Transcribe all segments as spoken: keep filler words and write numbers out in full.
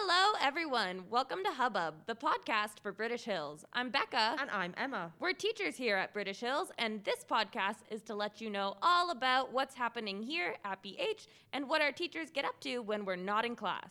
Hello, everyone. Welcome to Hubbub, the podcast for British Hills. I'm Becca. And I'm Emma. We're teachers here at British Hills, and this podcast is to let you know all about what's happening here at B H and what our teachers get up to when we're not in class.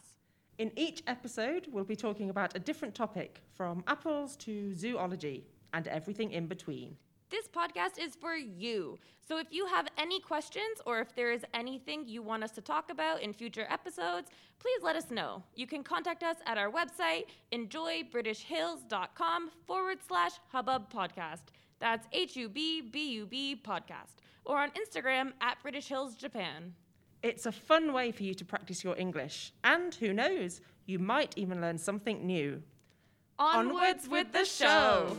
In each episode, we'll be talking about a different topic, from apples to zoology and everything in between. This podcast is for you. So if you have any questions or if there is anything you want us to talk about in future episodes, please let us know. You can contact us at our website, enjoy british hills dot com forward slash Hubbub podcast. That's H U B B U B podcast. Or on Instagram at British Hills Japan. It's a fun way for you to practice your English. And who knows, you might even learn something new. Onwards, Onwards with the show!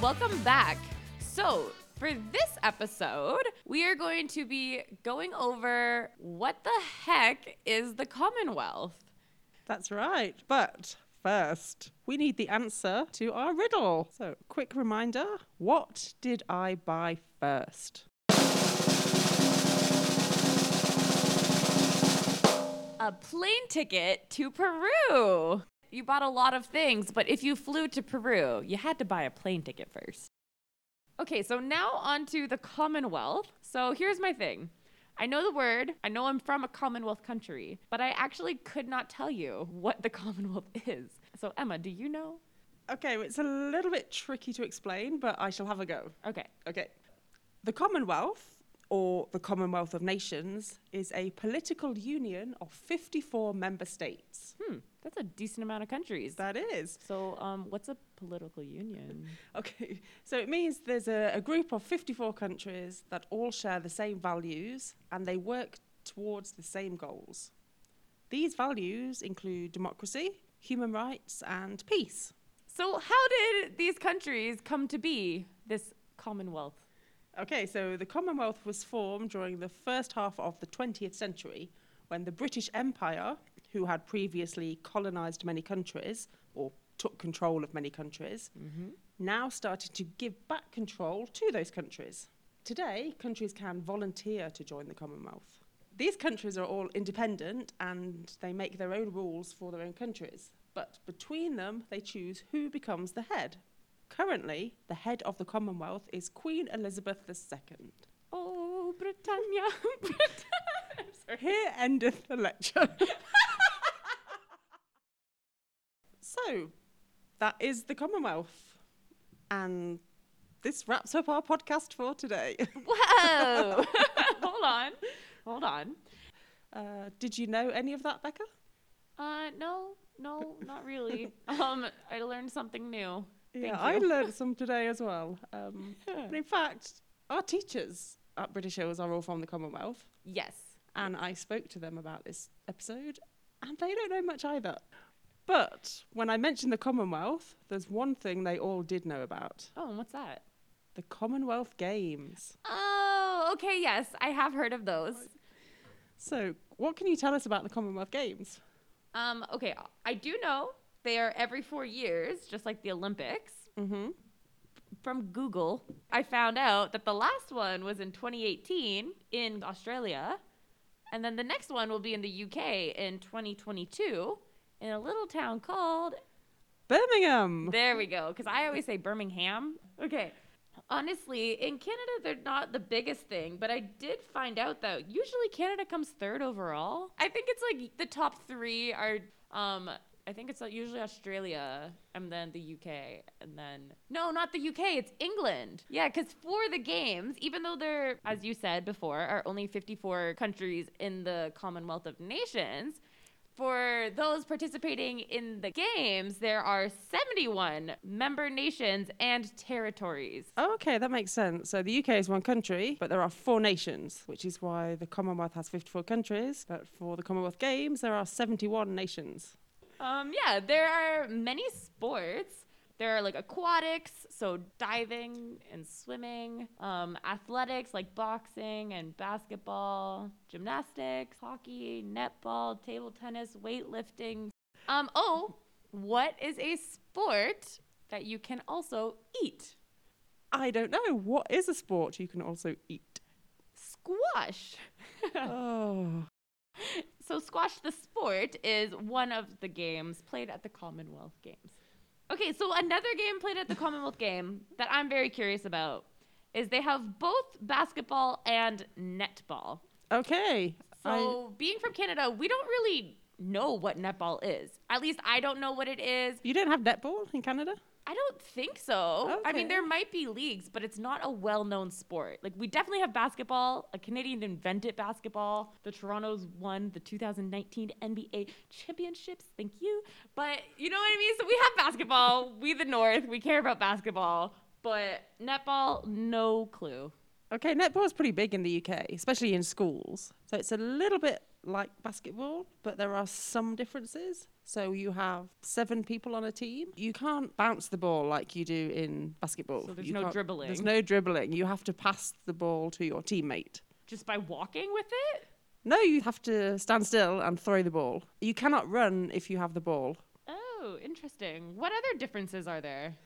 Welcome back. So for this episode, we are going to be going over what the heck is the Commonwealth. That's right. But first, we need the answer to our riddle. So quick reminder, what did I buy first? A plane ticket to Peru. You bought a lot of things, but if you flew to Peru, you had to buy a plane ticket first. Okay, so now on to the Commonwealth. So here's my thing. I know the word. I know I'm from a Commonwealth country, but I actually could not tell you what the Commonwealth is. So Emma, do you know? Okay, it's a little bit tricky to explain, but I shall have a go. Okay. Okay. The Commonwealth, or the Commonwealth of Nations, is a political union of fifty-four member states. Hmm. That's a decent amount of countries. That is. So um, what's a political union? Okay, so it means there's a, a group of fifty-four countries that all share the same values and they work towards the same goals. These values include democracy, human rights, and peace. So how did these countries come to be, this Commonwealth? Okay, so the Commonwealth was formed during the first half of the twentieth century when the British Empire, who had previously colonized many countries, or took control of many countries, mm-hmm. now started to give back control to those countries. Today, countries can volunteer to join the Commonwealth. These countries are all independent and they make their own rules for their own countries, but between them, they choose who becomes the head. Currently, the head of the Commonwealth is Queen Elizabeth the Second. Oh, Britannia, Britannia. Here endeth the lecture. So, that is the Commonwealth. And this wraps up our podcast for today. Whoa! Hold on. Hold on. Uh, did you know any of that, Becca? Uh, no, no, not really. um, I learned something new. Thank yeah, you. I learned some today as well. Um, yeah. But in fact, our teachers at British Hills are all from the Commonwealth. Yes. And I spoke to them about this episode, and they don't know much either. But when I mentioned the Commonwealth, there's one thing they all did know about. Oh, and what's that? The Commonwealth Games. Oh, okay, yes, I have heard of those. So what can you tell us about the Commonwealth Games? Um, okay, I do know they are every four years, just like the Olympics. Mm-hmm. From Google, I found out that the last one was in twenty eighteen in Australia, and then the next one will be in the U K in twenty twenty-two. In a little town called Birmingham. There we go, because I always say Birmingham. Okay. Honestly, in Canada, they're not the biggest thing, but I did find out, though, usually Canada comes third overall. I think it's like the top three are, um, I think it's usually Australia and then the U K and then, no, not the U K, it's England. Yeah, because for the games, even though there, as you said before, are only fifty-four countries in the Commonwealth of Nations, for those participating in the games, there are seventy-one member nations and territories. Oh, okay, that makes sense. So the U K is one country, but there are four nations, which is why the Commonwealth has fifty-four countries. But for the Commonwealth Games, there are seventy-one nations. Um, yeah, there are many sports. There are like aquatics, so diving and swimming, um, athletics like boxing and basketball, gymnastics, hockey, netball, table tennis, weightlifting. Um, oh, What is a sport that you can also eat? I don't know. What is a sport you can also eat? Squash. Oh. So squash, the sport, is one of the games played at the Commonwealth Games. Okay, so another game played at the Commonwealth Game that I'm very curious about is they have both basketball and netball. Okay. So I... being from Canada, we don't really know what netball is. At least I don't know what it is. You don't have netball in Canada? I don't think so. Okay. I mean, there might be leagues, but it's not a well-known sport. Like, we definitely have basketball. A Canadian invented basketball. The Toronto's won the two thousand nineteen N B A Championships. Thank you. But you know what I mean? So we have basketball. We, the North, we care about basketball. But netball, no clue. Okay, netball is pretty big in the U K, especially in schools. So it's a little bit like basketball, but there are some differences. So you have seven people on a team. You can't bounce the ball like you do in basketball. So there's you no dribbling. There's no dribbling. You have to pass the ball to your teammate. Just by walking with it? No, you have to stand still and throw the ball. You cannot run if you have the ball. Oh, interesting. What other differences are there?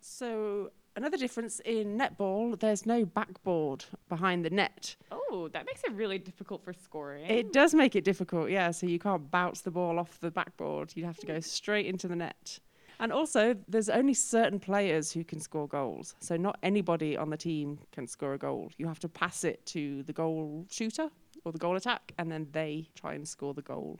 So another difference in netball, there's no backboard behind the net. Oh, that makes it really difficult for scoring. It does make it difficult, yeah. So you can't bounce the ball off the backboard. You'd have to go straight into the net. And also, there's only certain players who can score goals. So not anybody on the team can score a goal. You have to pass it to the goal shooter or the goal attack, and then they try and score the goal.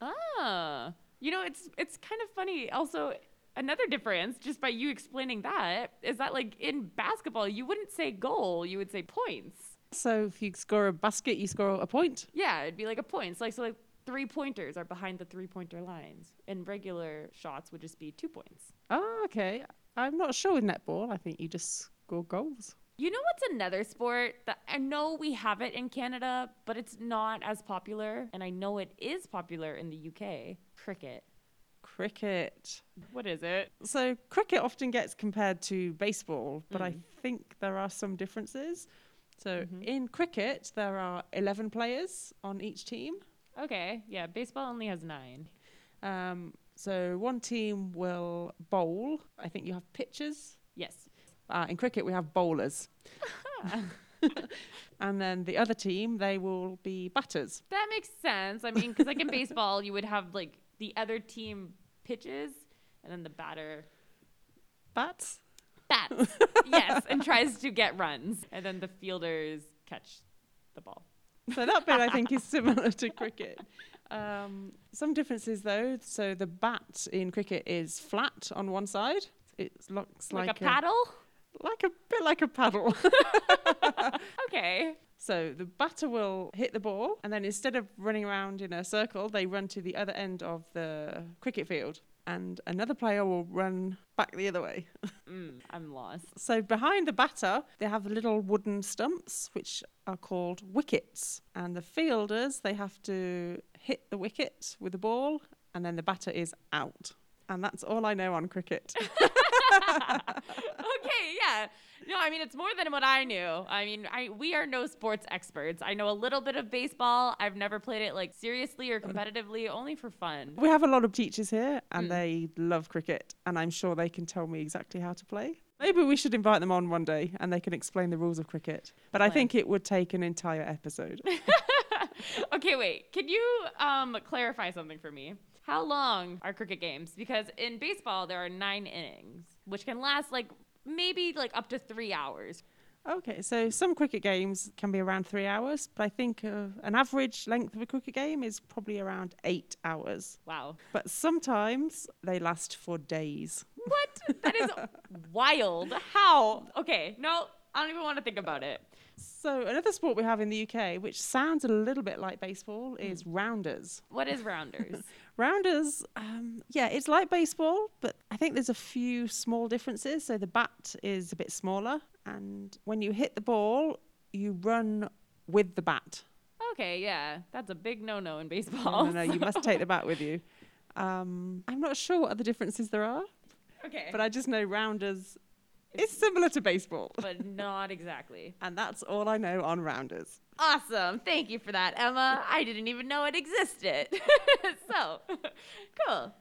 Ah, you know, it's it's kind of funny. Also, another difference, just by you explaining that, is that, like, in basketball, you wouldn't say goal, you would say points. So if you score a basket, you score a point? Yeah, it'd be like a point. So like, so like three-pointers are behind the three-pointer lines, and regular shots would just be two points. Oh, okay. I'm not sure with netball. I think you just score goals. You know what's another sport that I know we have it in Canada, but it's not as popular, and I know it is popular in the U K? Cricket. Cricket. What is it? So cricket often gets compared to baseball, but mm. I think there are some differences. So mm-hmm. in cricket, there are eleven players on each team. Okay, yeah, baseball only has nine. Um, so one team will bowl. I think you have pitchers. Yes. Uh, in cricket, we have bowlers. And then the other team, they will be batters. That makes sense. I mean, because like in baseball, you would have like the other team pitches, and then the batter bats bats yes, and tries to get runs, and then the fielders catch the ball. So that bit I think is similar to cricket. Um some differences though. So the bat in cricket is flat on one side. It looks like, like a, a paddle like a bit like a paddle. Okay. So the batter will hit the ball, and then instead of running around in a circle, they run to the other end of the cricket field, and another player will run back the other way. mm, I'm lost. So behind the batter, they have little wooden stumps, which are called wickets. And the fielders, they have to hit the wicket with the ball, and then the batter is out. And that's all I know on cricket. Okay, yeah. No, I mean, it's more than what I knew. I mean, I we are no sports experts. I know a little bit of baseball. I've never played it, like, seriously or competitively, only for fun. We have a lot of teachers here, and mm. they love cricket, and I'm sure they can tell me exactly how to play. Maybe we should invite them on one day, and they can explain the rules of cricket. But I think it would take an entire episode. Okay, wait. Can you um, clarify something for me? How long are cricket games? Because in baseball, there are nine innings, which can last like maybe like up to three hours. Okay, so some cricket games can be around three hours, but I think uh, an average length of a cricket game is probably around eight hours. Wow. But sometimes they last for days. What? That is wild. How? Okay, no, I don't even want to think about it. So another sport we have in the U K, which sounds a little bit like baseball, is rounders. What is rounders? Rounders, um, yeah, it's like baseball, but I think there's a few small differences. So the bat is a bit smaller, and when you hit the ball, you run with the bat. Okay, yeah, that's a big no-no in baseball. No, no, no, you must take the bat with you. Um, I'm not sure what other differences there are. Okay. But I just know rounders... It's similar to baseball. But not exactly. And that's all I know on rounders. Awesome. Thank you for that, Emma. I didn't even know it existed. So, cool.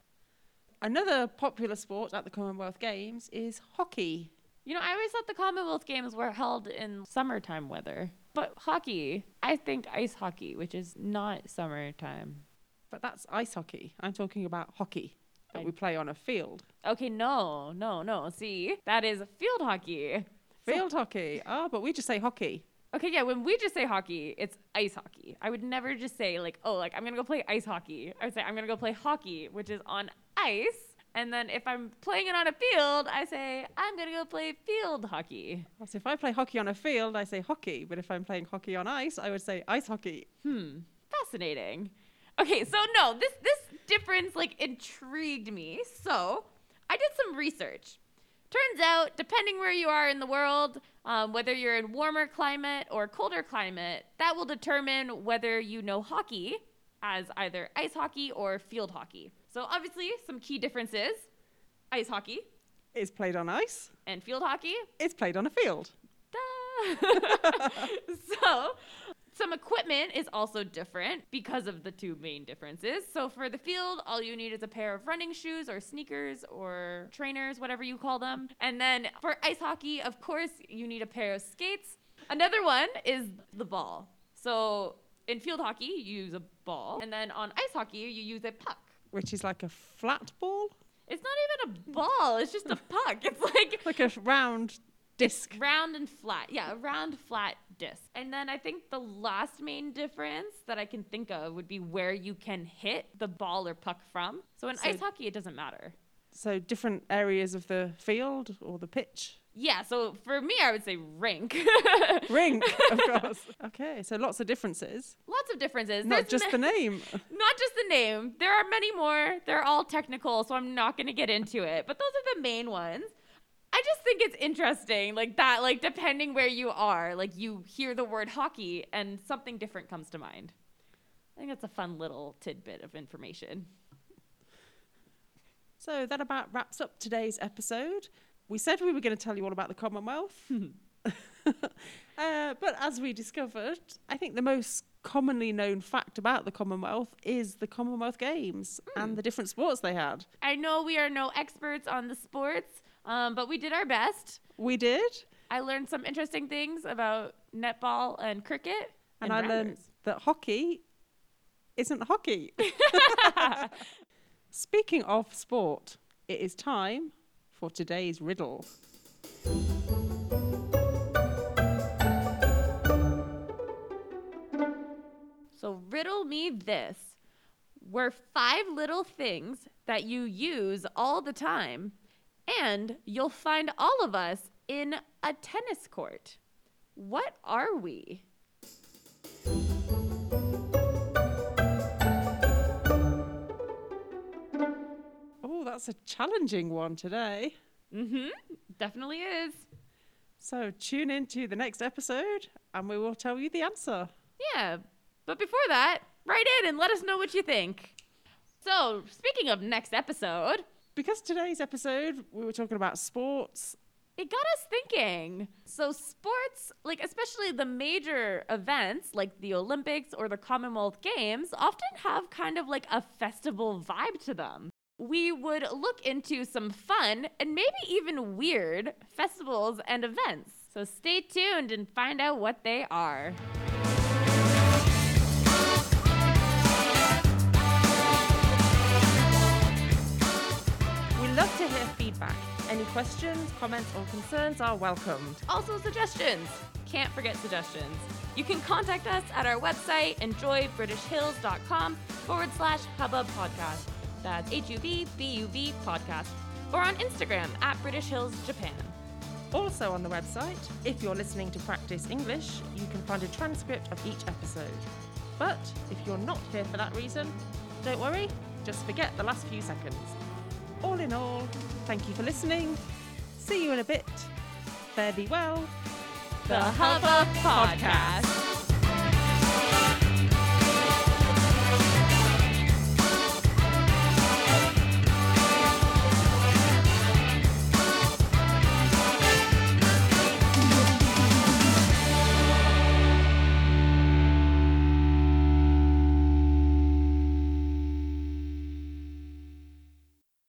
Another popular sport at the Commonwealth Games is hockey. You know, I always thought the Commonwealth Games were held in summertime weather. But hockey, I think ice hockey, which is not summertime. But that's ice hockey. I'm talking about hockey that I... we play on a field. Okay, no, no, no. See, that is field hockey. Field so... hockey. Oh, but we just say hockey. Okay, yeah, when we just say hockey, it's ice hockey. I would never just say, like, oh, like, I'm going to go play ice hockey. I would say, I'm going to go play hockey, which is on ice. And then if I'm playing it on a field, I say, I'm going to go play field hockey. So if I play hockey on a field, I say hockey. But if I'm playing hockey on ice, I would say ice hockey. Hmm, fascinating. Okay, so no, this, this difference, like, intrigued me. So I did some research. Turns out, depending where you are in the world, um, whether you're in warmer climate or colder climate, that will determine whether you know hockey as either ice hockey or field hockey. So obviously, some key differences. Ice hockey is played on ice. And field hockey is played on a field. So some equipment is also different because of the two main differences. So for the field, all you need is a pair of running shoes or sneakers or trainers, whatever you call them. And then for ice hockey, of course, you need a pair of skates. Another one is the ball. So in field hockey, you use a ball. And then on ice hockey, you use a puck. Which is like a flat ball? It's not even a ball. It's just a puck. It's like... like a round... disc. Round and flat. Yeah, a round, flat disc. And then I think the last main difference that I can think of would be where you can hit the ball or puck from. So in so, ice hockey, it doesn't matter. So different areas of the field or the pitch? Yeah, so for me, I would say rink. Rink, of course. Okay, so lots of differences. Lots of differences. Not There's just ma- the name. Not just the name. There are many more. They're all technical, so I'm not going to get into it. But those are the main ones. I just think it's interesting, like that, like depending where you are, like you hear the word hockey and something different comes to mind. I think that's a fun little tidbit of information. So that about wraps up today's episode. We said we were going to tell you all about the Commonwealth. uh, but as we discovered, I think the most commonly known fact about the Commonwealth is the Commonwealth Games mm. and the different sports they had. I know we are no experts on the sports, Um, but we did our best. We did. I learned some interesting things about netball and cricket. And, and I rounders. learned that hockey isn't hockey. Speaking of sport, it is time for today's riddle. So riddle me this. Were five little things that you use all the time, and you'll find all of us in a tennis court. What are we? Oh, that's a challenging one today. Mm-hmm. Definitely is. So tune in to the next episode and we will tell you the answer. Yeah. But before that, write in and let us know what you think. So speaking of next episode... because today's episode, we were talking about sports. It got us thinking. So sports, like especially the major events like the Olympics or the Commonwealth Games, often have kind of like a festival vibe to them. We would look into some fun and maybe even weird festivals and events. So stay tuned and find out what they are. Love to hear feedback. Any questions, comments, or concerns are welcomed. Also suggestions. Can't forget suggestions. You can contact us at our website, enjoy british hills dot com forward slash Hubbub podcast. That's H U B B U B podcast. Or on Instagram at British Hills Japan. Also on the website, if you're listening to practice English, you can find a transcript of each episode. But if you're not here for that reason, don't worry, just forget the last few seconds. All in all, thank you for listening. See you in a bit. Fare thee well. The Hubbub Podcast.